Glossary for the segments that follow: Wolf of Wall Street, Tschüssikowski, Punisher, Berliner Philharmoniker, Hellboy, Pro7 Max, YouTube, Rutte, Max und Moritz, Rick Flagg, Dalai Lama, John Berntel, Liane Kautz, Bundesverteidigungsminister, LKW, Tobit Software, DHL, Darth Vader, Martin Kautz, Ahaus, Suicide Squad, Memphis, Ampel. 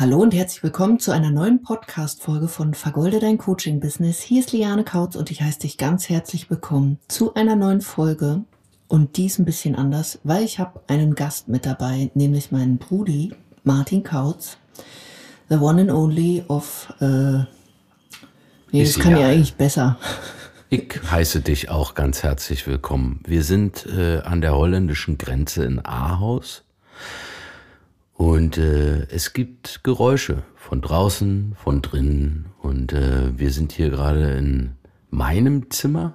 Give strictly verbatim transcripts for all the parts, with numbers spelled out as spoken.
Hallo und herzlich willkommen zu einer neuen Podcast-Folge von Vergolde dein Coaching-Business. Hier ist Liane Kautz und ich heiße dich ganz herzlich willkommen zu einer neuen Folge. Und die ist ein bisschen anders, weil ich habe einen Gast mit dabei, nämlich meinen Brudi, Martin Kautz, the one and only of... Äh, nee, das kann ja eigentlich besser. Ich heiße dich auch ganz herzlich willkommen. Wir sind äh, an der holländischen Grenze in Ahaus. Und äh, es gibt Geräusche von draußen, von drinnen. Und äh, wir sind hier gerade in meinem Zimmer.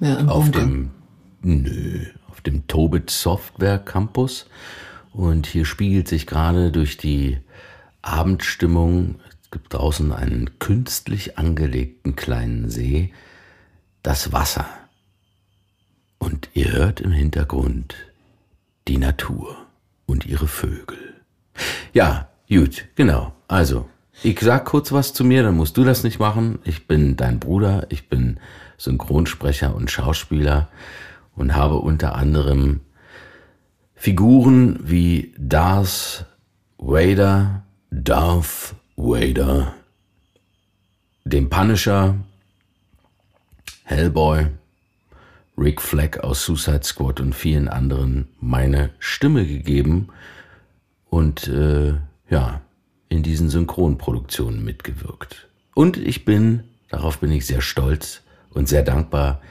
Ja, im auf dem, nö, auf dem Tobit Software Campus. Und hier spiegelt sich gerade durch die Abendstimmung, es gibt draußen einen künstlich angelegten kleinen See, das Wasser. Und ihr hört im Hintergrund die Natur. Und ihre Vögel. Ja, gut, genau. Also, ich sag kurz was zu mir, dann musst du das nicht machen. Ich bin dein Bruder, ich bin Synchronsprecher und Schauspieler und habe unter anderem Figuren wie Darth Vader, Darth Vader, den Punisher, Hellboy, Rick Flagg aus Suicide Squad und vielen anderen meine Stimme gegeben und äh, ja, in diesen Synchronproduktionen mitgewirkt. Und ich bin, darauf bin ich sehr stolz und sehr dankbar,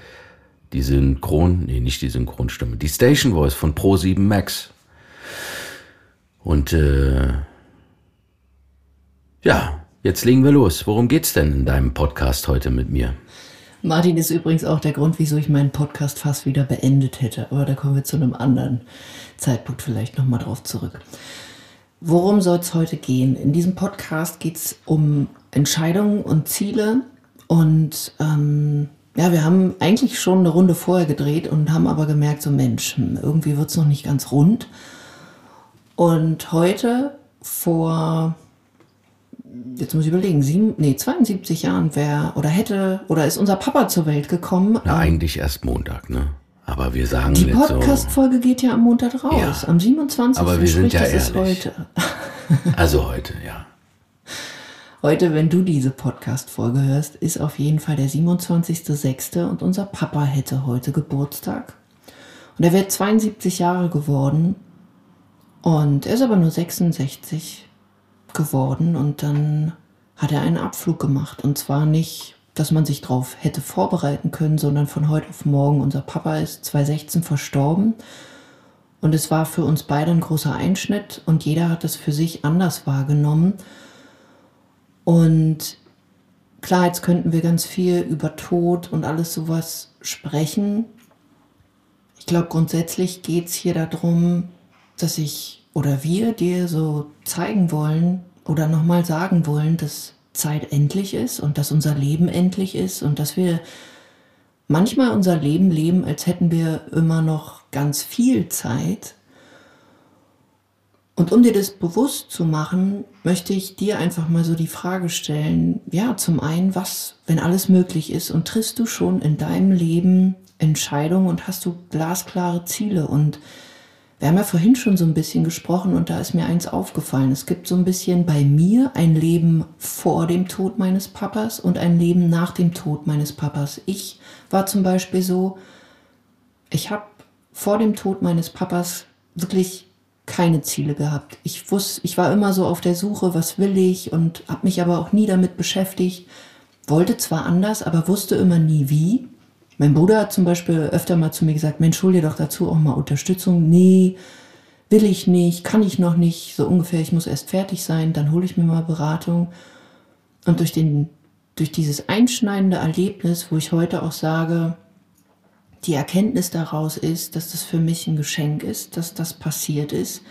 die Synchron, nee, nicht die Synchronstimme, die Station Voice von Pro sieben Max. Und äh, ja, jetzt legen wir los. Worum geht's denn in deinem Podcast heute mit mir? Martin ist übrigens auch der Grund, wieso ich meinen Podcast fast wieder beendet hätte. Aber da kommen wir zu einem anderen Zeitpunkt vielleicht nochmal drauf zurück. Worum soll es heute gehen? In diesem Podcast geht es um Entscheidungen und Ziele. Und ähm, ja, wir haben eigentlich schon eine Runde vorher gedreht und haben aber gemerkt, so Mensch, irgendwie wird es noch nicht ganz rund. Und heute vor... Jetzt muss ich überlegen, sieben, nee, zweiundsiebzig Jahren wäre oder hätte oder ist unser Papa zur Welt gekommen. Na, ähm, eigentlich erst Montag, ne? Aber wir sagen die jetzt so. Die Podcast-Folge geht ja am Montag raus, ja, am siebenundzwanzigsten Aber wir sind ja ehrlich. Heute. Also heute, ja. Heute, wenn du diese Podcast-Folge hörst, ist auf jeden Fall der siebenundzwanzigste sechste und unser Papa hätte heute Geburtstag. Und er wäre zweiundsiebzig Jahre geworden und er ist aber nur sechsundsechzig geworden und dann hat er einen Abflug gemacht und zwar nicht, dass man sich drauf hätte vorbereiten können, sondern von heute auf morgen. Unser Papa ist zweitausendsechzehn verstorben und es war für uns beide ein großer Einschnitt und jeder hat es für sich anders wahrgenommen und klar, jetzt könnten wir ganz viel über Tod und alles sowas sprechen. Ich glaube, grundsätzlich geht es hier darum, dass ich oder wir dir so zeigen wollen oder nochmal sagen wollen, dass Zeit endlich ist und dass unser Leben endlich ist und dass wir manchmal unser Leben leben, als hätten wir immer noch ganz viel Zeit. Und um dir das bewusst zu machen, möchte ich dir einfach mal so die Frage stellen, ja, zum einen, was, wenn alles möglich ist und triffst du schon in deinem Leben Entscheidungen und hast du glasklare Ziele? Und wir haben ja vorhin schon so ein bisschen gesprochen und da ist mir eins aufgefallen. Es gibt so ein bisschen bei mir ein Leben vor dem Tod meines Papas und ein Leben nach dem Tod meines Papas. Ich war zum Beispiel so, ich habe vor dem Tod meines Papas wirklich keine Ziele gehabt. Ich wusste, ich war immer so auf der Suche, was will ich, und habe mich aber auch nie damit beschäftigt. Wollte zwar anders, aber wusste immer nie wie. Mein Bruder hat zum Beispiel öfter mal zu mir gesagt, Mensch, hol dir doch dazu auch mal Unterstützung. Nee, will ich nicht, kann ich noch nicht, so ungefähr, ich muss erst fertig sein, dann hole ich mir mal Beratung. Und durch, den, durch dieses einschneidende Erlebnis, wo ich heute auch sage, die Erkenntnis daraus ist, dass das für mich ein Geschenk ist, dass das passiert ist,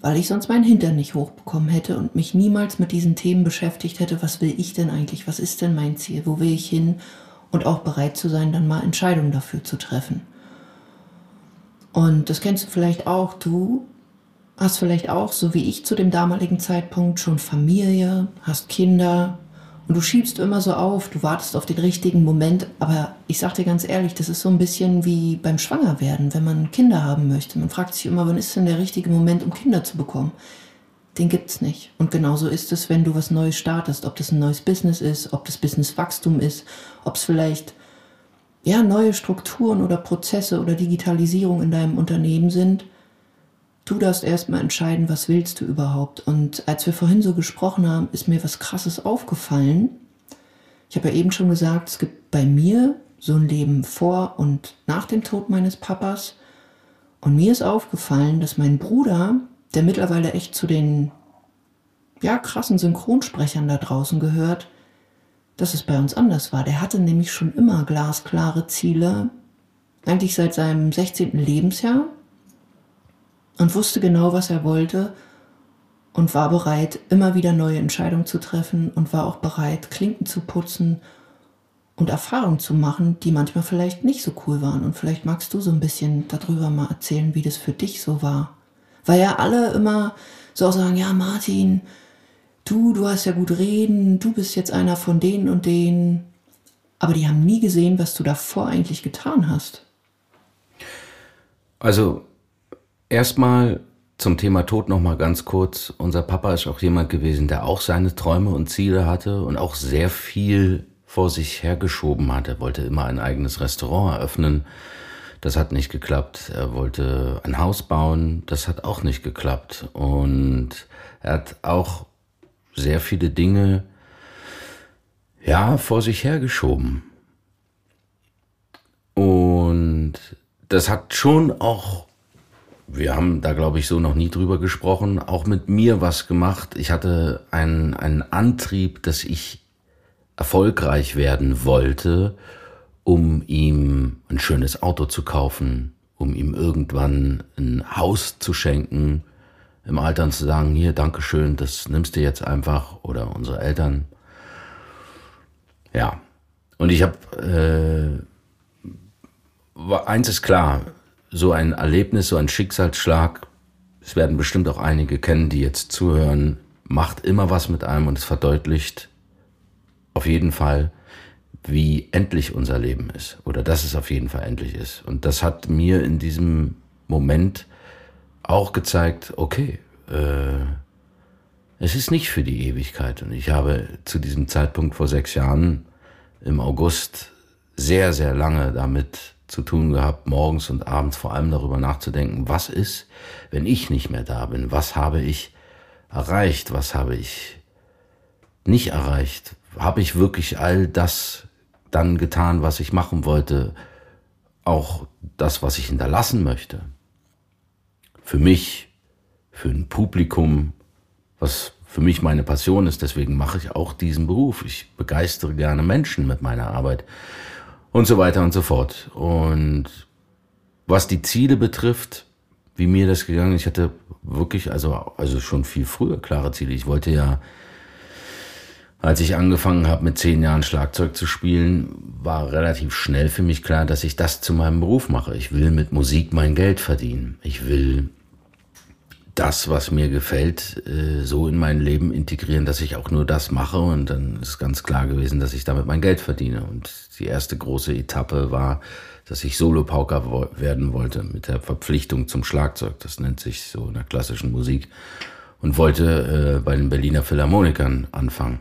weil ich sonst meinen Hintern nicht hochbekommen hätte und mich niemals mit diesen Themen beschäftigt hätte, was will ich denn eigentlich, was ist denn mein Ziel, wo will ich hin? Und auch bereit zu sein, dann mal Entscheidungen dafür zu treffen. Und das kennst du vielleicht auch. Du hast vielleicht auch, so wie ich zu dem damaligen Zeitpunkt, schon Familie, hast Kinder und du schiebst immer so auf, du wartest auf den richtigen Moment. Aber ich sag dir ganz ehrlich, das ist so ein bisschen wie beim Schwangerwerden, wenn man Kinder haben möchte. Man fragt sich immer, wann ist denn der richtige Moment, um Kinder zu bekommen? den gibt es nicht. Und genauso ist es, wenn du was Neues startest, ob das ein neues Business ist, ob das Businesswachstum ist, ob es vielleicht ja, neue Strukturen oder Prozesse oder Digitalisierung in deinem Unternehmen sind. Du darfst erstmal entscheiden, was willst du überhaupt. Und als wir vorhin so gesprochen haben, ist mir was Krasses aufgefallen. Ich habe ja eben schon gesagt, es gibt bei mir so ein Leben vor und nach dem Tod meines Papas. Und mir ist aufgefallen, dass mein Bruder, der mittlerweile echt zu den ja, krassen Synchronsprechern da draußen gehört, dass es bei uns anders war. Der hatte nämlich schon immer glasklare Ziele, eigentlich seit seinem sechzehnten Lebensjahr, und wusste genau, was er wollte und war bereit, immer wieder neue Entscheidungen zu treffen und war auch bereit, Klinken zu putzen und Erfahrungen zu machen, die manchmal vielleicht nicht so cool waren. Und vielleicht magst du so ein bisschen darüber mal erzählen, wie das für dich so war. Weil ja alle immer so sagen, ja Martin, du, du hast ja gut reden, du bist jetzt einer von denen und denen. Aber die haben nie gesehen, was du davor eigentlich getan hast. Also erstmal zum Thema Tod nochmal ganz kurz. Unser Papa ist auch jemand gewesen, der auch seine Träume und Ziele hatte und auch sehr viel vor sich hergeschoben hat. Er wollte immer ein eigenes Restaurant eröffnen. Das hat nicht geklappt. Er wollte ein Haus bauen. Das hat auch nicht geklappt. Und er hat auch sehr viele Dinge, ja, vor sich hergeschoben. Und das hat schon auch, wir haben da, glaube ich, so noch nie drüber gesprochen, auch mit mir was gemacht. Ich hatte einen, einen Antrieb, dass ich erfolgreich werden wollte, um ihm ein schönes Auto zu kaufen, um ihm irgendwann ein Haus zu schenken, im Alter zu sagen, hier, Dankeschön, das nimmst du jetzt einfach, oder unsere Eltern. Ja, und ich habe, äh, eins ist klar, so ein Erlebnis, so ein Schicksalsschlag, es werden bestimmt auch einige kennen, die jetzt zuhören, macht immer was mit einem und es verdeutlicht auf jeden Fall, wie endlich unser Leben ist, oder dass es auf jeden Fall endlich ist. Und das hat mir in diesem Moment auch gezeigt, okay, äh, es ist nicht für die Ewigkeit. Und ich habe zu diesem Zeitpunkt vor sechs Jahren im August sehr, sehr lange damit zu tun gehabt, morgens und abends vor allem darüber nachzudenken, was ist, wenn ich nicht mehr da bin? Was habe ich erreicht? Was habe ich nicht erreicht? Habe ich wirklich all das dann getan, was ich machen wollte? Auch das, was ich hinterlassen möchte? Für mich, für ein Publikum, was für mich meine Passion ist. Deswegen mache ich auch diesen Beruf. Ich begeistere gerne Menschen mit meiner Arbeit und so weiter und so fort. Und was die Ziele betrifft, wie mir das gegangen ist, ich hatte wirklich, also, also schon viel früher klare Ziele. Ich wollte ja, als ich angefangen habe, mit zehn Jahren Schlagzeug zu spielen, war relativ schnell für mich klar, dass ich das zu meinem Beruf mache. Ich will mit Musik mein Geld verdienen. Ich will das, was mir gefällt, so in mein Leben integrieren, dass ich auch nur das mache. Und dann ist ganz klar gewesen, dass ich damit mein Geld verdiene. Und die erste große Etappe war, dass ich Solo-Pauker werden wollte mit der Verpflichtung zum Schlagzeug. Das nennt sich so in der klassischen Musik. Und wollte bei den Berliner Philharmonikern anfangen.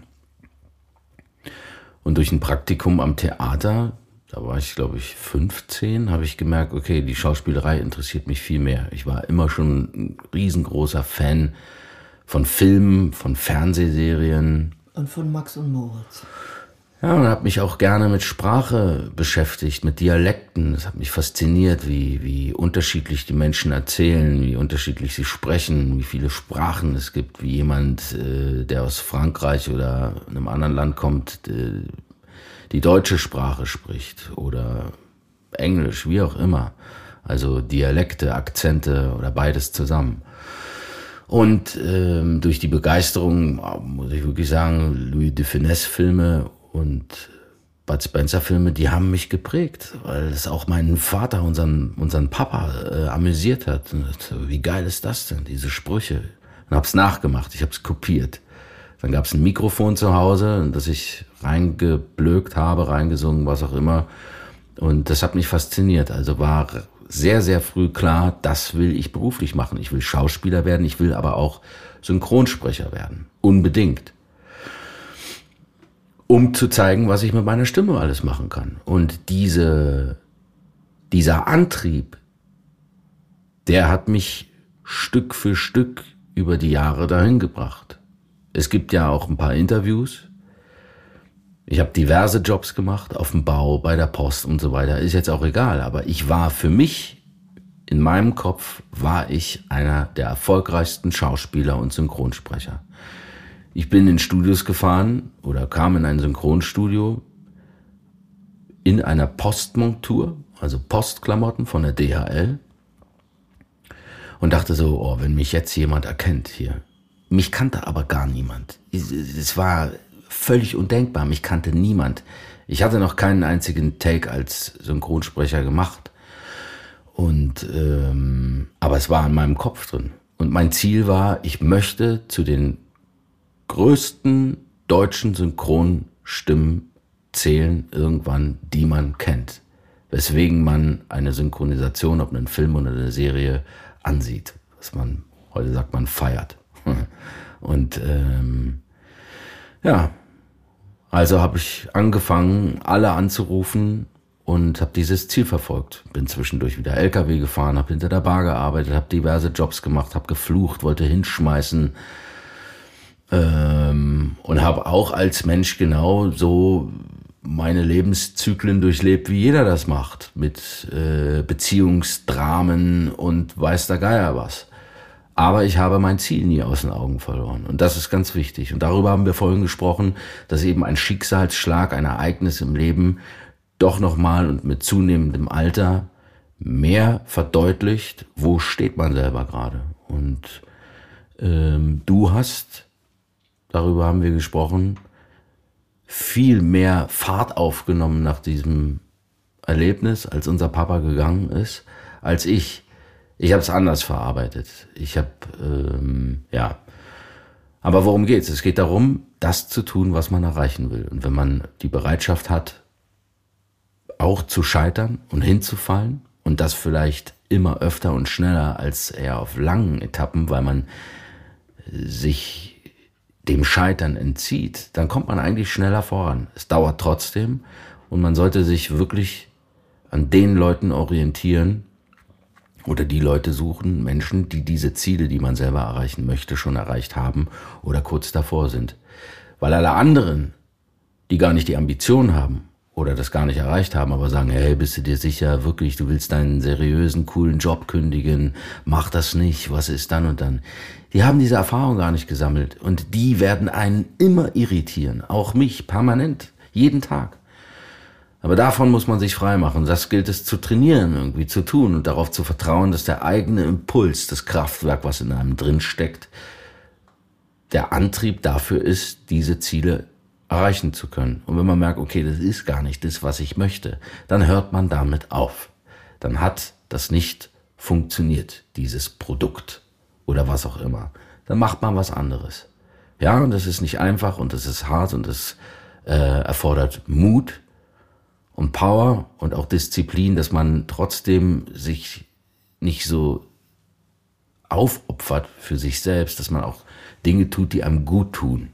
Und durch ein Praktikum am Theater, da war ich, glaube ich, fünfzehn, habe ich gemerkt, okay, die Schauspielerei interessiert mich viel mehr. Ich war immer schon ein riesengroßer Fan von Filmen, von Fernsehserien. Und von Max und Moritz. Ja, und habe mich auch gerne mit Sprache beschäftigt, mit Dialekten. Das hat mich fasziniert, wie, wie unterschiedlich die Menschen erzählen, wie unterschiedlich sie sprechen, wie viele Sprachen es gibt, wie jemand, äh, der aus Frankreich oder einem anderen Land kommt, äh, die deutsche Sprache spricht oder Englisch, wie auch immer. Also Dialekte, Akzente oder beides zusammen. Und ähm, durch die Begeisterung, muss ich wirklich sagen, Louis de Funès-Filme und Bud Spencer-Filme, die haben mich geprägt, weil es auch meinen Vater, unseren, unseren Papa äh, amüsiert hat. Und wie geil ist das denn, diese Sprüche? Und hab's nachgemacht, ich hab's kopiert. Dann gab's ein Mikrofon zu Hause, das ich reingeblökt habe, reingesungen, was auch immer. Und das hat mich fasziniert. Also war sehr, sehr früh klar, das will ich beruflich machen. Ich will Schauspieler werden, ich will aber auch Synchronsprecher werden. Unbedingt. Um zu zeigen, was ich mit meiner Stimme alles machen kann. Und diese, dieser Antrieb, der hat mich Stück für Stück über die Jahre dahin gebracht. Es gibt ja auch ein paar Interviews. Ich habe diverse Jobs gemacht, auf dem Bau, bei der Post und so weiter. Ist jetzt auch egal, aber ich war für mich, in meinem Kopf war ich einer der erfolgreichsten Schauspieler und Synchronsprecher. Ich bin in Studios gefahren oder kam in ein Synchronstudio in einer Postmontur, also Postklamotten von der D H L und dachte so, oh, wenn mich jetzt jemand erkennt hier. Mich kannte aber gar niemand. Es war völlig undenkbar, mich kannte niemand. Ich hatte noch keinen einzigen Take als Synchronsprecher gemacht. Und ähm, aber es war in meinem Kopf drin. Und mein Ziel war, ich möchte zu den größten deutschen Synchronstimmen zählen, irgendwann, die man kennt. Weswegen man eine Synchronisation, ob einen Film oder eine Serie, ansieht. Was man, heute sagt man, feiert. Und ähm, ja, also habe ich angefangen, alle anzurufen, und habe dieses Ziel verfolgt. Bin zwischendurch wieder L K W gefahren, habe hinter der Bar gearbeitet, habe diverse Jobs gemacht, habe geflucht, wollte hinschmeißen. Ähm, und habe auch als Mensch genau so meine Lebenszyklen durchlebt, wie jeder das macht. Mit äh, Beziehungsdramen und weiß der Geier was. Aber ich habe mein Ziel nie aus den Augen verloren. Und das ist ganz wichtig. Und darüber haben wir vorhin gesprochen, dass eben ein Schicksalsschlag, ein Ereignis im Leben doch nochmal und mit zunehmendem Alter mehr verdeutlicht, wo steht man selber gerade. Und ähm, du hast, darüber haben wir gesprochen, viel mehr Fahrt aufgenommen nach diesem Erlebnis, als unser Papa gegangen ist, als ich. Ich habe es anders verarbeitet. Ich habe, ähm, ja. Aber worum geht's? Es geht darum, das zu tun, was man erreichen will. Und wenn man die Bereitschaft hat, auch zu scheitern und hinzufallen und das vielleicht immer öfter und schneller als eher auf langen Etappen, weil man sich dem Scheitern entzieht, dann kommt man eigentlich schneller voran. Es dauert trotzdem und man sollte sich wirklich an den Leuten orientieren oder die Leute suchen, Menschen, die diese Ziele, die man selber erreichen möchte, schon erreicht haben oder kurz davor sind. Weil alle anderen, die gar nicht die Ambition haben, oder das gar nicht erreicht haben, aber sagen, hey, bist du dir sicher, wirklich, du willst deinen seriösen, coolen Job kündigen, mach das nicht, was ist dann und dann. Die haben diese Erfahrung gar nicht gesammelt und die werden einen immer irritieren, auch mich, permanent, jeden Tag. Aber davon muss man sich freimachen, das gilt es zu trainieren, irgendwie zu tun und darauf zu vertrauen, dass der eigene Impuls, das Kraftwerk, was in einem drin steckt, der Antrieb dafür ist, diese Ziele zu erreichen zu können. Und wenn man merkt, okay, das ist gar nicht das, was ich möchte, dann hört man damit auf. Dann hat das nicht funktioniert, dieses Produkt oder was auch immer. Dann macht man was anderes. Ja, und das ist nicht einfach und das ist hart und das äh, erfordert Mut und Power und auch Disziplin, dass man trotzdem sich nicht so aufopfert für sich selbst, dass man auch Dinge tut, die einem gut tun.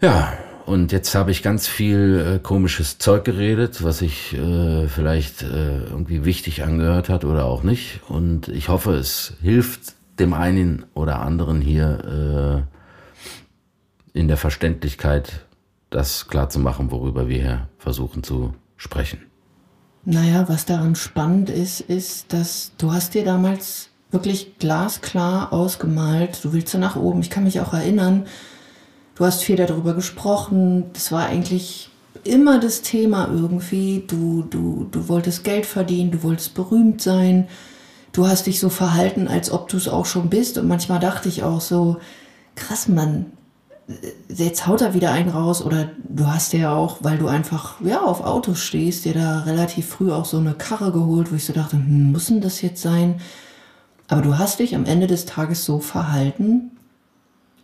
Ja, und jetzt habe ich ganz viel äh, komisches Zeug geredet, was sich äh, vielleicht äh, irgendwie wichtig angehört hat oder auch nicht. Und ich hoffe, es hilft dem einen oder anderen hier äh, in der Verständlichkeit, das klarzumachen, worüber wir hier versuchen zu sprechen. Naja, was daran spannend ist, ist, dass du hast dir damals wirklich glasklar ausgemalt, du willst da nach oben, ich kann mich auch erinnern, du hast viel darüber gesprochen, das war eigentlich immer das Thema irgendwie, du, du, du wolltest Geld verdienen, du wolltest berühmt sein, du hast dich so verhalten, als ob du es auch schon bist und manchmal dachte ich auch so, krass Mann, jetzt haut er wieder einen raus oder du hast ja auch, weil du einfach ja auf Autos stehst, dir da relativ früh auch so eine Karre geholt, wo ich so dachte, hm, muss denn das jetzt sein? Aber du hast dich am Ende des Tages so verhalten,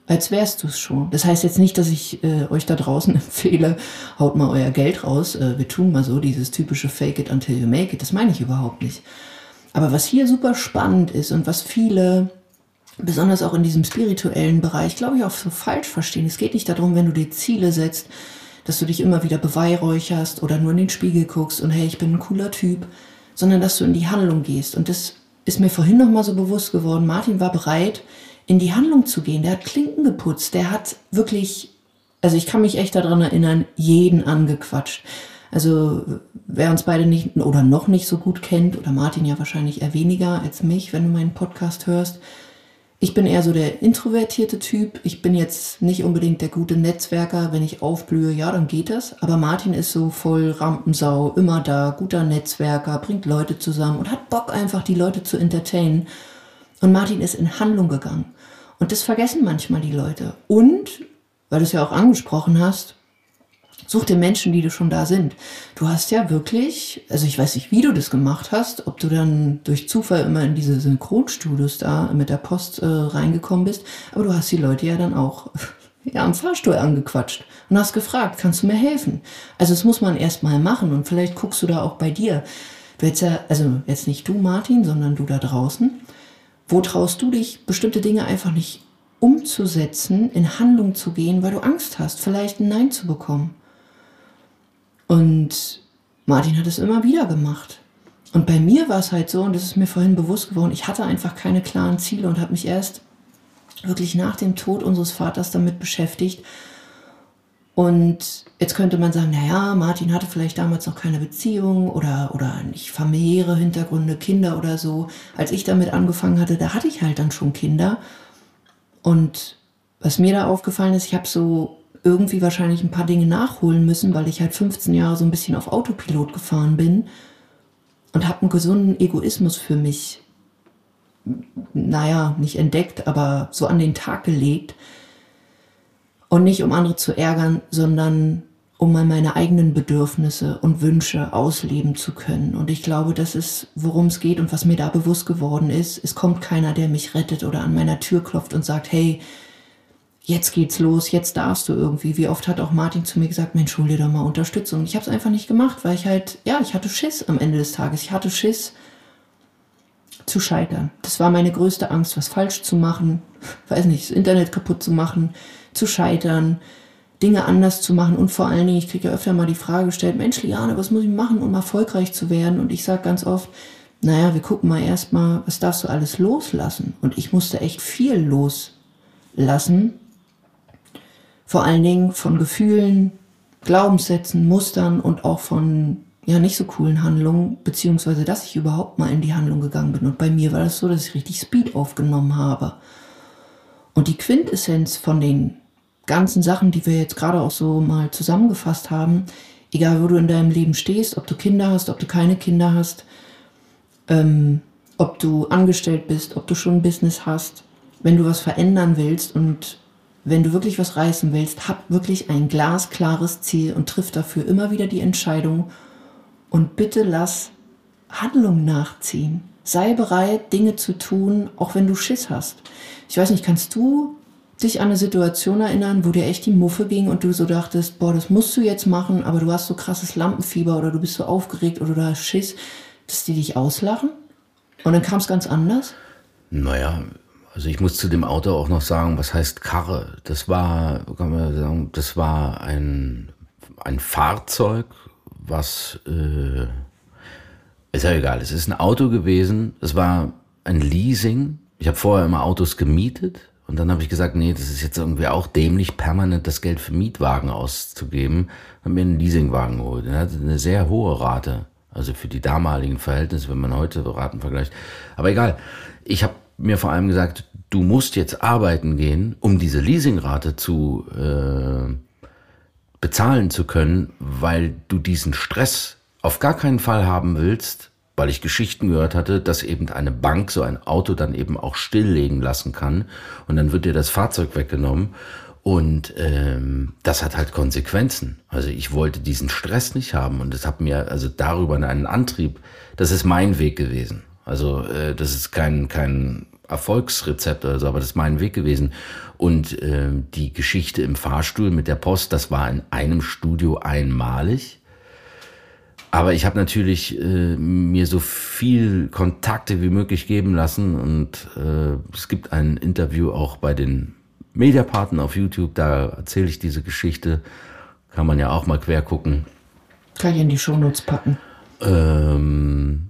als wärst du es schon. Das heißt jetzt nicht, dass ich äh, euch da draußen empfehle, haut mal euer Geld raus, äh, wir tun mal so dieses typische Fake it until you make it, das meine ich überhaupt nicht. Aber was hier super spannend ist und was viele besonders auch in diesem spirituellen Bereich, glaube ich, auch so falsch verstehen. Es geht nicht darum, wenn du dir Ziele setzt, dass du dich immer wieder beweihräucherst oder nur in den Spiegel guckst und hey, ich bin ein cooler Typ, sondern dass du in die Handlung gehst. Und das ist mir vorhin nochmal so bewusst geworden. Martin war bereit, in die Handlung zu gehen. Der hat Klinken geputzt. Der hat wirklich, also ich kann mich echt daran erinnern, jeden angequatscht. Also wer uns beide nicht oder noch nicht so gut kennt, oder Martin ja wahrscheinlich eher weniger als mich, wenn du meinen Podcast hörst, ich bin eher so der introvertierte Typ. Ich bin jetzt nicht unbedingt der gute Netzwerker. Wenn ich aufblühe, ja, dann geht das. Aber Martin ist so voll Rampensau, immer da, guter Netzwerker, bringt Leute zusammen und hat Bock einfach, die Leute zu entertainen. Und Martin ist in Handlung gegangen. Und das vergessen manchmal die Leute. Und, weil du es ja auch angesprochen hast, such dir Menschen, die du schon da sind. Du hast ja wirklich, also ich weiß nicht, wie du das gemacht hast, ob du dann durch Zufall immer in diese Synchronstudios da mit der Post äh, reingekommen bist, aber du hast die Leute ja dann auch ja, am Fahrstuhl angequatscht und hast gefragt, kannst du mir helfen? Also das muss man erstmal machen und vielleicht guckst du da auch bei dir. Du hättest ja, also jetzt nicht du, Martin, sondern du da draußen. Wo traust du dich, bestimmte Dinge einfach nicht umzusetzen, in Handlung zu gehen, weil du Angst hast, vielleicht ein Nein zu bekommen? Und Martin hat es immer wieder gemacht. Und bei mir war es halt so, und das ist mir vorhin bewusst geworden, ich hatte einfach keine klaren Ziele und habe mich erst wirklich nach dem Tod unseres Vaters damit beschäftigt. Und jetzt könnte man sagen, naja, Martin hatte vielleicht damals noch keine Beziehung oder, oder nicht familiäre Hintergründe, Kinder oder so. Als ich damit angefangen hatte, da hatte ich halt dann schon Kinder. Und was mir da aufgefallen ist, ich habe so irgendwie wahrscheinlich ein paar Dinge nachholen müssen, weil ich halt fünfzehn Jahre so ein bisschen auf Autopilot gefahren bin und habe einen gesunden Egoismus für mich, naja, nicht entdeckt, aber so an den Tag gelegt. Und nicht, um andere zu ärgern, sondern um mal meine eigenen Bedürfnisse und Wünsche ausleben zu können. Und ich glaube, das ist, worum es geht und was mir da bewusst geworden ist. Es kommt keiner, der mich rettet oder an meiner Tür klopft und sagt, hey, jetzt geht's los, jetzt darfst du irgendwie. Wie oft hat auch Martin zu mir gesagt, Mensch, hol dir doch mal Unterstützung. Ich habe es einfach nicht gemacht, weil ich halt, ja, ich hatte Schiss am Ende des Tages. Ich hatte Schiss zu scheitern. Das war meine größte Angst, was falsch zu machen, weiß nicht, das Internet kaputt zu machen, zu scheitern, Dinge anders zu machen. Und vor allen Dingen, ich kriege ja öfter mal die Frage gestellt, Mensch, Liane, was muss ich machen, um erfolgreich zu werden? Und ich sage ganz oft, naja, wir gucken mal erstmal, was darfst du alles loslassen? Und ich musste echt viel loslassen, vor allen Dingen von Gefühlen, Glaubenssätzen, Mustern und auch von ja nicht so coolen Handlungen, beziehungsweise dass ich überhaupt mal in die Handlung gegangen bin. Und bei mir war das so, dass ich richtig Speed aufgenommen habe. Und die Quintessenz von den ganzen Sachen, die wir jetzt gerade auch so mal zusammengefasst haben, egal wo du in deinem Leben stehst, ob du Kinder hast, ob du keine Kinder hast, ähm, ob du angestellt bist, ob du schon ein Business hast, wenn du was verändern willst und wenn du wirklich was reißen willst, hab wirklich ein glasklares Ziel und triff dafür immer wieder die Entscheidung und bitte lass Handlung nachziehen. Sei bereit, Dinge zu tun, auch wenn du Schiss hast. Ich weiß nicht, kannst du dich an eine Situation erinnern, wo dir echt die Muffe ging und du so dachtest, boah, das musst du jetzt machen, aber du hast so krasses Lampenfieber oder du bist so aufgeregt oder du hast Schiss, dass die dich auslachen? Und dann kam es ganz anders? Naja, also ich muss zu dem Auto auch noch sagen, was heißt Karre? Das war, kann man sagen, das war ein, ein Fahrzeug, was, äh, ist ja egal, es ist ein Auto gewesen, es war ein Leasing. Ich habe vorher immer Autos gemietet und dann habe ich gesagt, nee, das ist jetzt irgendwie auch dämlich, permanent das Geld für Mietwagen auszugeben. Habe mir einen Leasingwagen geholt. Der hatte eine sehr hohe Rate, also für die damaligen Verhältnisse, wenn man heute Raten vergleicht. Aber egal, ich habe mir vor allem gesagt, du musst jetzt arbeiten gehen, um diese Leasingrate zu äh, bezahlen zu können, weil du diesen Stress auf gar keinen Fall haben willst, weil ich Geschichten gehört hatte, dass eben eine Bank so ein Auto dann eben auch stilllegen lassen kann und dann wird dir das Fahrzeug weggenommen und ähm, das hat halt Konsequenzen. Also ich wollte diesen Stress nicht haben und das hat mir also darüber einen Antrieb, das ist mein Weg gewesen. Also äh, das ist kein kein Erfolgsrezept oder so, aber das ist mein Weg gewesen. Und äh, die Geschichte im Fahrstuhl mit der Post, das war in einem Studio einmalig. Aber ich habe natürlich äh, mir so viel Kontakte wie möglich geben lassen und äh, es gibt ein Interview auch bei den Mediapartnern auf YouTube, da erzähle ich diese Geschichte, kann man ja auch mal quer gucken. Kann ich in die Shownotes packen. Ähm,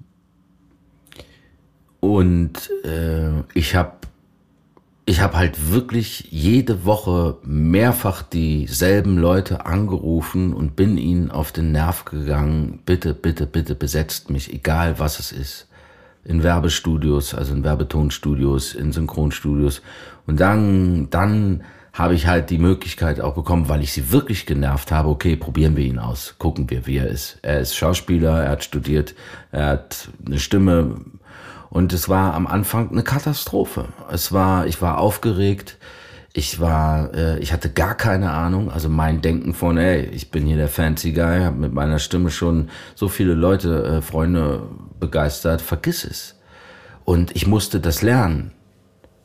und äh, ich habe ich hab halt wirklich jede Woche mehrfach dieselben Leute angerufen und bin ihnen auf den Nerv gegangen, bitte, bitte, bitte besetzt mich, egal was es ist. In Werbestudios, also in Werbetonstudios, in Synchronstudios. Und dann, dann habe ich halt die Möglichkeit auch bekommen, weil ich sie wirklich genervt habe, okay, probieren wir ihn aus, gucken wir, wie er ist. Er ist Schauspieler, er hat studiert, er hat eine Stimme. Und es war am Anfang eine Katastrophe. Es war, ich war aufgeregt, ich war, äh, ich hatte gar keine Ahnung. Also mein Denken von, ey, ich bin hier der Fancy Guy, habe mit meiner Stimme schon so viele Leute, äh, Freunde begeistert, vergiss es. Und ich musste das lernen,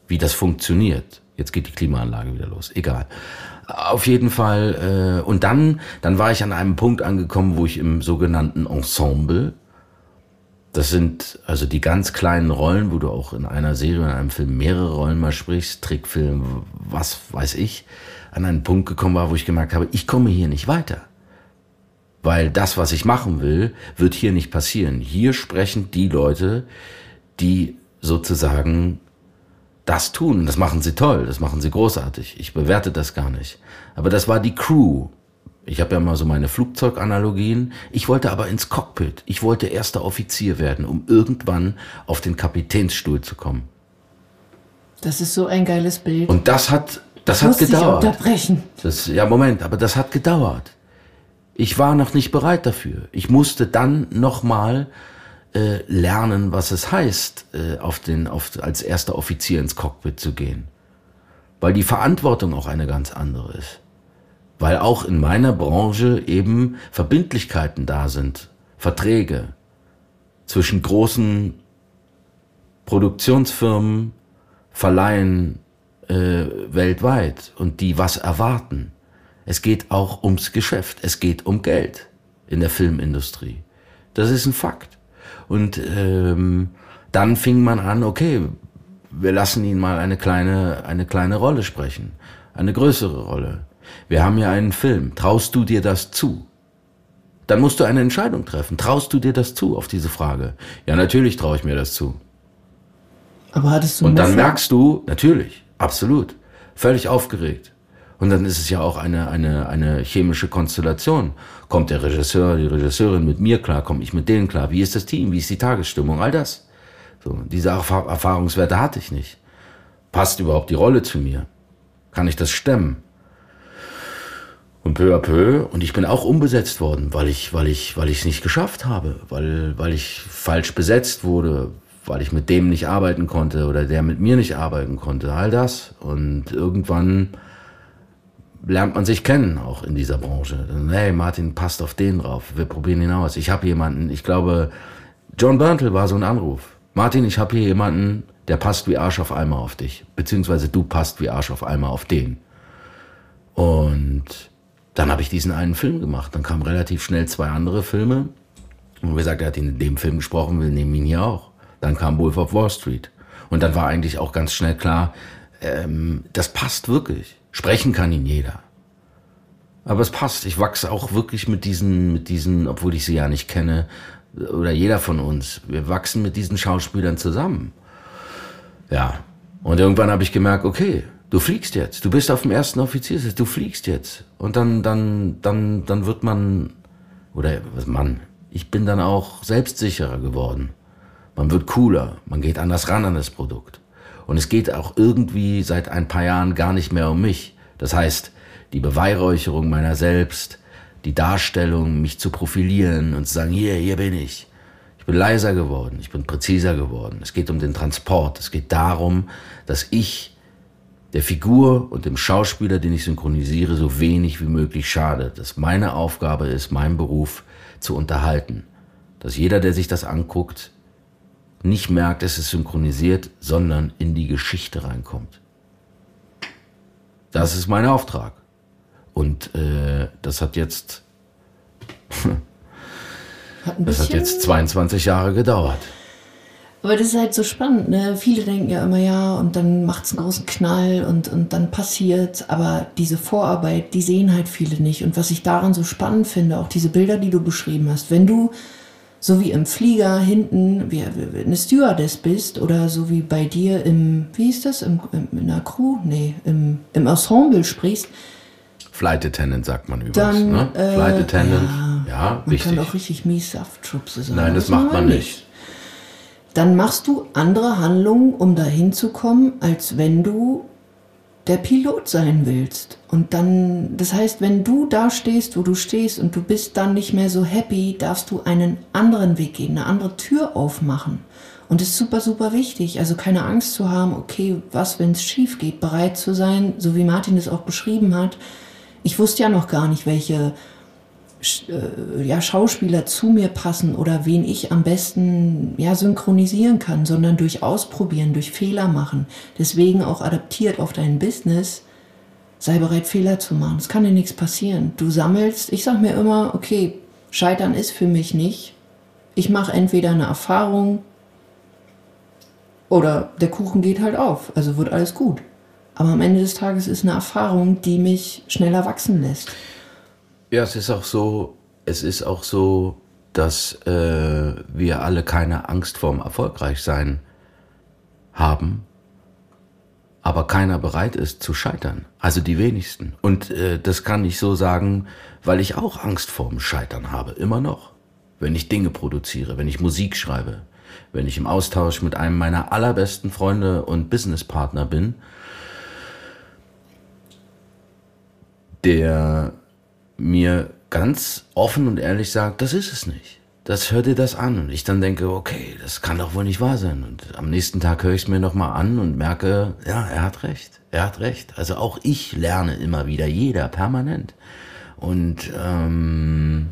wie das funktioniert. Jetzt geht die Klimaanlage wieder los, egal. Auf jeden Fall, äh, und dann, dann war ich an einem Punkt angekommen, wo ich im sogenannten Ensemble, das sind also die ganz kleinen Rollen, wo du auch in einer Serie, in einem Film mehrere Rollen mal sprichst, Trickfilm, was weiß ich, an einen Punkt gekommen war, wo ich gemerkt habe, ich komme hier nicht weiter. Weil das, was ich machen will, wird hier nicht passieren. Hier sprechen die Leute, die sozusagen das tun. Das machen sie toll, das machen sie großartig. Ich bewerte das gar nicht. Aber das war die Crew. Ich habe ja mal so meine Flugzeuganalogien. Ich wollte aber ins Cockpit. Ich wollte erster Offizier werden, um irgendwann auf den Kapitänsstuhl zu kommen. Das ist so ein geiles Bild. Und das hat, das hat gedauert. Ich muss dich unterbrechen. Das, ja, Moment, aber das hat gedauert. Ich war noch nicht bereit dafür. Ich musste dann nochmal äh, lernen, was es heißt, äh, auf den, auf, als erster Offizier ins Cockpit zu gehen. Weil die Verantwortung auch eine ganz andere ist. Weil auch in meiner Branche eben Verbindlichkeiten da sind, Verträge zwischen großen Produktionsfirmen, Verleihen äh, weltweit und die was erwarten. Es geht auch ums Geschäft, es geht um Geld in der Filmindustrie. Das ist ein Fakt. Und ähm, dann fing man an, okay, wir lassen ihn mal eine kleine, eine kleine Rolle sprechen, eine größere Rolle. Wir haben hier einen Film, traust du dir das zu? Dann musst du eine Entscheidung treffen, traust du dir das zu auf diese Frage? Ja, natürlich traue ich mir das zu. Aber hattest du Und dann merkst du, natürlich, absolut, völlig aufgeregt. Und dann ist es ja auch eine, eine, eine chemische Konstellation. Kommt der Regisseur, die Regisseurin mit mir klar, komme ich mit denen klar? Wie ist das Team, wie ist die Tagesstimmung, all das. So, diese Erf- Erfahrungswerte hatte ich nicht. Passt überhaupt die Rolle zu mir? Kann ich das stemmen? Und peu à peu, und ich bin auch umbesetzt worden, weil ich, weil ich, weil ich es nicht geschafft habe, weil, weil ich falsch besetzt wurde, weil ich mit dem nicht arbeiten konnte oder der mit mir nicht arbeiten konnte, all das. Und irgendwann lernt man sich kennen, auch in dieser Branche. Hey, Martin, passt auf den drauf, wir probieren ihn aus. Ich habe jemanden, ich glaube, John Berntel war so ein Anruf. Martin, ich habe hier jemanden, der passt wie Arsch auf Eimer auf dich, beziehungsweise du passt wie Arsch auf Eimer auf den. Und dann habe ich diesen einen Film gemacht. Dann kamen relativ schnell zwei andere Filme. Und wie gesagt, er hat in dem Film gesprochen, wir nehmen ihn hier auch. Dann kam Wolf of Wall Street. Und dann war eigentlich auch ganz schnell klar, ähm, das passt wirklich. Sprechen kann ihn jeder. Aber es passt. Ich wachse auch wirklich mit diesen, mit diesen, obwohl ich sie ja nicht kenne, oder jeder von uns. Wir wachsen mit diesen Schauspielern zusammen. Ja. Und irgendwann habe ich gemerkt, okay, du fliegst jetzt, du bist auf dem ersten Offiziersitz, du fliegst jetzt. Und dann, dann, dann, dann wird man, oder was Mann, ich bin dann auch selbstsicherer geworden. Man wird cooler, man geht anders ran an das Produkt. Und es geht auch irgendwie seit ein paar Jahren gar nicht mehr um mich. Das heißt, die Beweihräucherung meiner selbst, die Darstellung, mich zu profilieren und zu sagen, hier, hier bin ich. Ich bin leiser geworden, ich bin präziser geworden. Es geht um den Transport, es geht darum, dass ich der Figur und dem Schauspieler, den ich synchronisiere, so wenig wie möglich schade. Dass meine Aufgabe ist, meinen Beruf zu unterhalten. Dass jeder, der sich das anguckt, nicht merkt, es ist synchronisiert, sondern in die Geschichte reinkommt. Das ist mein Auftrag. Und äh, das hat jetzt Hat ein das bisschen, hat jetzt zweiundzwanzig Jahre gedauert. Aber das ist halt so spannend, ne? Viele denken ja immer, ja, und dann macht es einen großen Knall und, und dann passiert. Aber diese Vorarbeit, die sehen halt viele nicht. Und was ich daran so spannend finde, auch diese Bilder, die du beschrieben hast, wenn du so wie im Flieger hinten wie eine Stewardess bist oder so wie bei dir im, wie hieß das, im, im, in der Crew? Nee, im, im Ensemble sprichst. Flight Attendant sagt man übrigens, dann, ne? Äh, Flight Attendant, ja, ja man wichtig. Man kann auch richtig mies Saftschubse sein. Nein, das, das macht man nicht. nicht. Dann machst du andere Handlungen, um da hinzukommen, als wenn du der Pilot sein willst. Und dann, das heißt, wenn du da stehst, wo du stehst und du bist dann nicht mehr so happy, darfst du einen anderen Weg gehen, eine andere Tür aufmachen. Und das ist super, super wichtig. Also keine Angst zu haben, okay, was, wenn es schief geht, bereit zu sein, so wie Martin das auch beschrieben hat. Ich wusste ja noch gar nicht, welche ja, Schauspieler zu mir passen oder wen ich am besten ja, synchronisieren kann, sondern durch Ausprobieren, durch Fehler machen. Deswegen auch adaptiert auf dein Business, sei bereit, Fehler zu machen. Es kann dir nichts passieren. Du sammelst, ich sag mir immer, okay, Scheitern ist für mich nicht. Ich mache entweder eine Erfahrung oder der Kuchen geht halt auf, also wird alles gut. Aber am Ende des Tages ist eine Erfahrung, die mich schneller wachsen lässt. Ja, es ist auch so, es ist auch so, dass äh, wir alle keine Angst vorm Erfolgreichsein haben, aber keiner bereit ist zu scheitern. Also die wenigsten. Und äh, das kann ich so sagen, weil ich auch Angst vorm Scheitern habe, immer noch. Wenn ich Dinge produziere, wenn ich Musik schreibe, wenn ich im Austausch mit einem meiner allerbesten Freunde und Businesspartner bin, der mir ganz offen und ehrlich sagt, das ist es nicht. Das, hör dir das an. Und ich dann denke, okay, das kann doch wohl nicht wahr sein. Und am nächsten Tag höre ich es mir nochmal an und merke, ja, er hat recht. Er hat recht. Also auch ich lerne immer wieder, jeder, permanent. Und ähm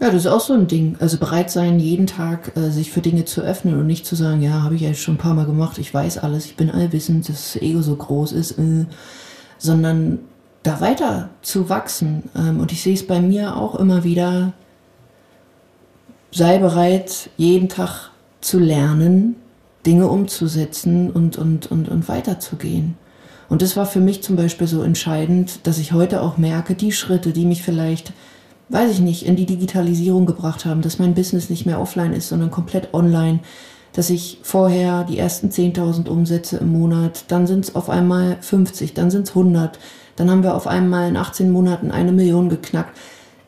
ja, das ist auch so ein Ding. Also bereit sein, jeden Tag äh, sich für Dinge zu öffnen und nicht zu sagen, ja, habe ich ja schon ein paar Mal gemacht, ich weiß alles, ich bin allwissend, das Ego so groß ist, äh, sondern da weiter zu wachsen. Und ich sehe es bei mir auch immer wieder, sei bereit, jeden Tag zu lernen, Dinge umzusetzen und, und, und, und weiterzugehen. Und das war für mich zum Beispiel so entscheidend, dass ich heute auch merke, die Schritte, die mich vielleicht, weiß ich nicht, in die Digitalisierung gebracht haben, dass mein Business nicht mehr offline ist, sondern komplett online, dass ich vorher die ersten zehntausend Umsätze im Monat, dann sind es auf einmal fünfzig, dann sind es hundert, dann haben wir auf einmal in achtzehn Monaten eine Million geknackt.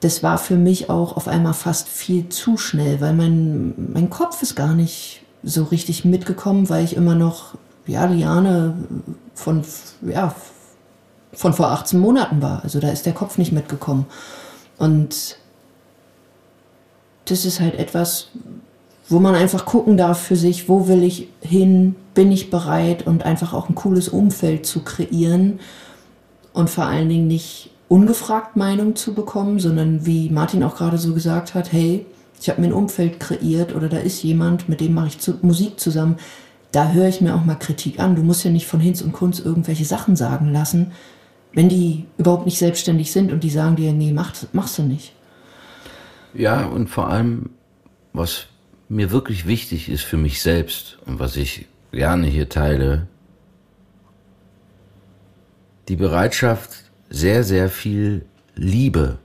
Das war für mich auch auf einmal fast viel zu schnell, weil mein, mein Kopf ist gar nicht so richtig mitgekommen, weil ich immer noch, ja, Liane von, ja, von vor achtzehn Monaten war. Also da ist der Kopf nicht mitgekommen. Und das ist halt etwas, wo man einfach gucken darf für sich, wo will ich hin, bin ich bereit und einfach auch ein cooles Umfeld zu kreieren. Und vor allen Dingen nicht ungefragt Meinung zu bekommen, sondern wie Martin auch gerade so gesagt hat, hey, ich habe mir ein Umfeld kreiert oder da ist jemand, mit dem mache ich zu, Musik zusammen, da höre ich mir auch mal Kritik an. Du musst ja nicht von Hinz und Kunz irgendwelche Sachen sagen lassen, wenn die überhaupt nicht selbstständig sind und die sagen dir, nee, mach, machst du nicht. Ja, und vor allem, was mir wirklich wichtig ist für mich selbst und was ich gerne hier teile, die Bereitschaft, sehr, sehr viel Liebe,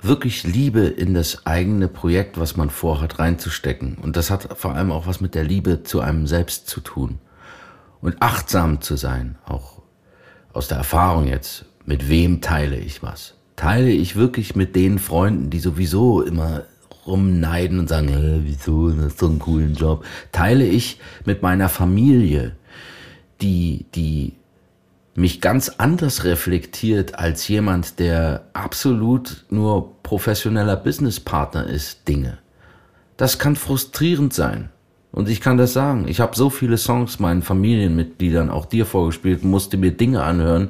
wirklich Liebe in das eigene Projekt, was man vorhat, reinzustecken. Und das hat vor allem auch was mit der Liebe zu einem selbst zu tun. Und achtsam zu sein, auch aus der Erfahrung jetzt, mit wem teile ich was? Teile ich wirklich mit den Freunden, die sowieso immer rumneiden und sagen, äh, wieso, das ist so ein cooler Job. Teile ich mit meiner Familie, die, die, mich ganz anders reflektiert als jemand, der absolut nur professioneller Businesspartner ist, Dinge. Das kann frustrierend sein. Und ich kann das sagen. Ich habe so viele Songs meinen Familienmitgliedern, auch dir vorgespielt, musste mir Dinge anhören,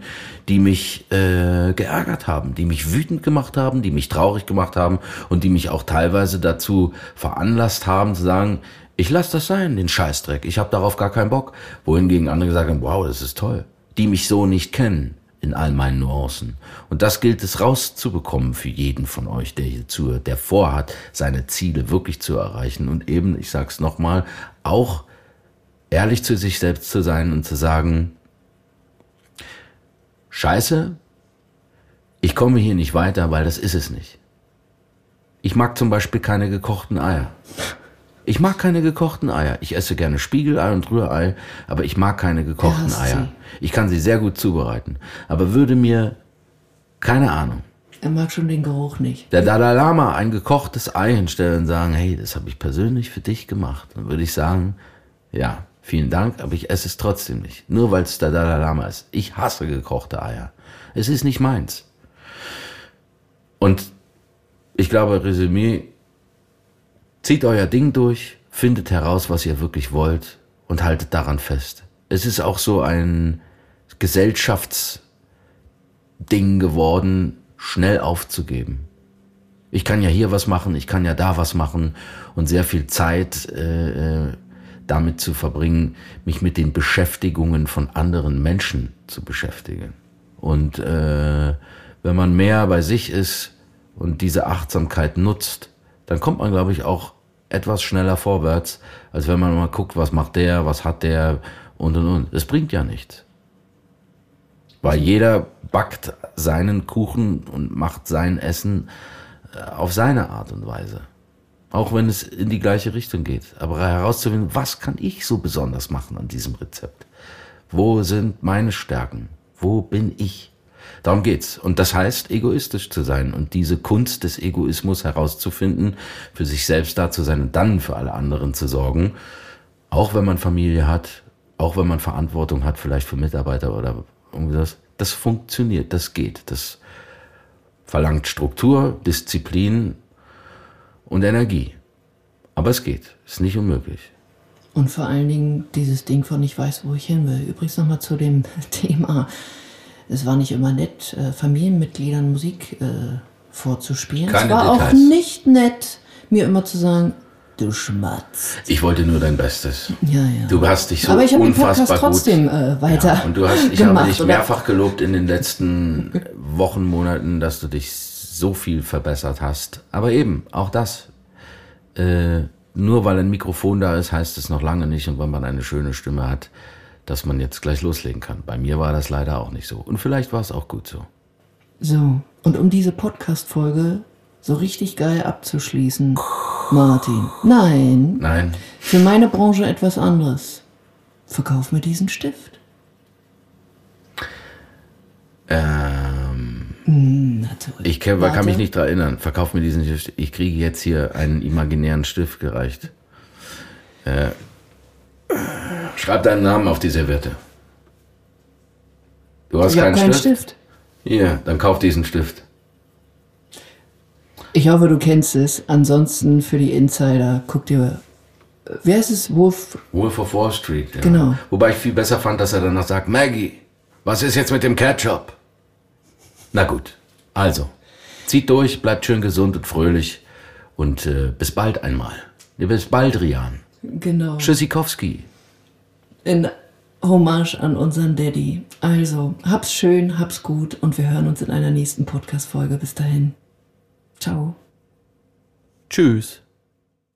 die mich äh, geärgert haben, die mich wütend gemacht haben, die mich traurig gemacht haben und die mich auch teilweise dazu veranlasst haben zu sagen, ich lasse das sein, den Scheißdreck. Ich habe darauf gar keinen Bock. Wohingegen andere gesagt haben, wow, das ist toll. Die mich so nicht kennen, in all meinen Nuancen. Und das gilt es rauszubekommen für jeden von euch, der hier zuhört, der vorhat, seine Ziele wirklich zu erreichen. Und eben, ich sag's nochmal, auch ehrlich zu sich selbst zu sein und zu sagen, Scheiße, ich komme hier nicht weiter, weil das ist es nicht. Ich mag zum Beispiel keine gekochten Eier. Ich mag keine gekochten Eier. Ich esse gerne Spiegelei und Rührei, aber ich mag keine gekochten ja, Eier. Sie. Ich kann sie sehr gut zubereiten, aber würde mir, keine Ahnung. Er mag schon den Geruch nicht. Der Dalai Lama ein gekochtes Ei hinstellen und sagen, hey, das habe ich persönlich für dich gemacht. Dann würde ich sagen, ja, vielen Dank, aber ich esse es trotzdem nicht. Nur weil es der Dalai Lama ist. Ich hasse gekochte Eier. Es ist nicht meins. Und ich glaube, Resümee, zieht euer Ding durch, findet heraus, was ihr wirklich wollt und haltet daran fest. Es ist auch so ein Gesellschaftsding geworden, schnell aufzugeben. Ich kann ja hier was machen, ich kann ja da was machen und sehr viel Zeit äh, damit zu verbringen, mich mit den Beschäftigungen von anderen Menschen zu beschäftigen. Und äh, wenn man mehr bei sich ist und diese Achtsamkeit nutzt, dann kommt man, glaube ich, auch etwas schneller vorwärts, als wenn man mal guckt, was macht der, was hat der und und und. Es bringt ja nichts. Weil jeder backt seinen Kuchen und macht sein Essen auf seine Art und Weise. Auch wenn es in die gleiche Richtung geht. Aber herauszufinden, was kann ich so besonders machen an diesem Rezept? Wo sind meine Stärken? Wo bin ich? Darum geht's. Und das heißt, egoistisch zu sein und diese Kunst des Egoismus herauszufinden, für sich selbst da zu sein und dann für alle anderen zu sorgen. Auch wenn man Familie hat, auch wenn man Verantwortung hat, vielleicht für Mitarbeiter oder irgendwie das. Das funktioniert, das geht. Das verlangt Struktur, Disziplin und Energie. Aber es geht. Ist nicht unmöglich. Und vor allen Dingen dieses Ding von ich weiß, wo ich hin will. Übrigens nochmal zu dem Thema. Es war nicht immer nett, Familienmitgliedern Musik äh, vorzuspielen. Keine es war Details. Auch nicht nett, mir immer zu sagen, du schmatzt. Ich wollte nur dein Bestes. Ja, ja. Du hast dich so aber ich unfassbar trotzdem äh, weiter ja, und du hast, ich gemacht, habe dich oder? mehrfach gelobt in den letzten Wochen, Monaten, dass du dich so viel verbessert hast. Aber eben, auch das. Äh, nur weil ein Mikrofon da ist, heißt es noch lange nicht. Und wenn man eine schöne Stimme hat, dass man jetzt gleich loslegen kann. Bei mir war das leider auch nicht so. Und vielleicht war es auch gut so. So, und um diese Podcast-Folge so richtig geil abzuschließen, Martin, nein, nein. Für meine Branche etwas anderes. Verkauf mir diesen Stift. Ähm, Natürlich. Ich kann, kann mich nicht daran erinnern. Verkauf mir diesen Stift. Ich kriege jetzt hier einen imaginären Stift gereicht. Äh, Schreib deinen Namen auf die Serviette. Du hast ich keinen, keinen Stift? Stift? Hier, dann kauf diesen Stift. Ich hoffe, du kennst es. Ansonsten für die Insider, guck dir... Wer ist es? Wolf? Wolf of Wall Street. Ja. Genau. Wobei ich viel besser fand, dass er danach sagt, Maggie, was ist jetzt mit dem Ketchup? Na gut, also, zieht durch, bleibt schön gesund und fröhlich und äh, bis bald einmal. Bis bald, Rian. Genau. Tschüssikowski. In Hommage an unseren Daddy. Also, hab's schön, hab's gut und wir hören uns in einer nächsten Podcast-Folge. Bis dahin. Ciao. Tschüss.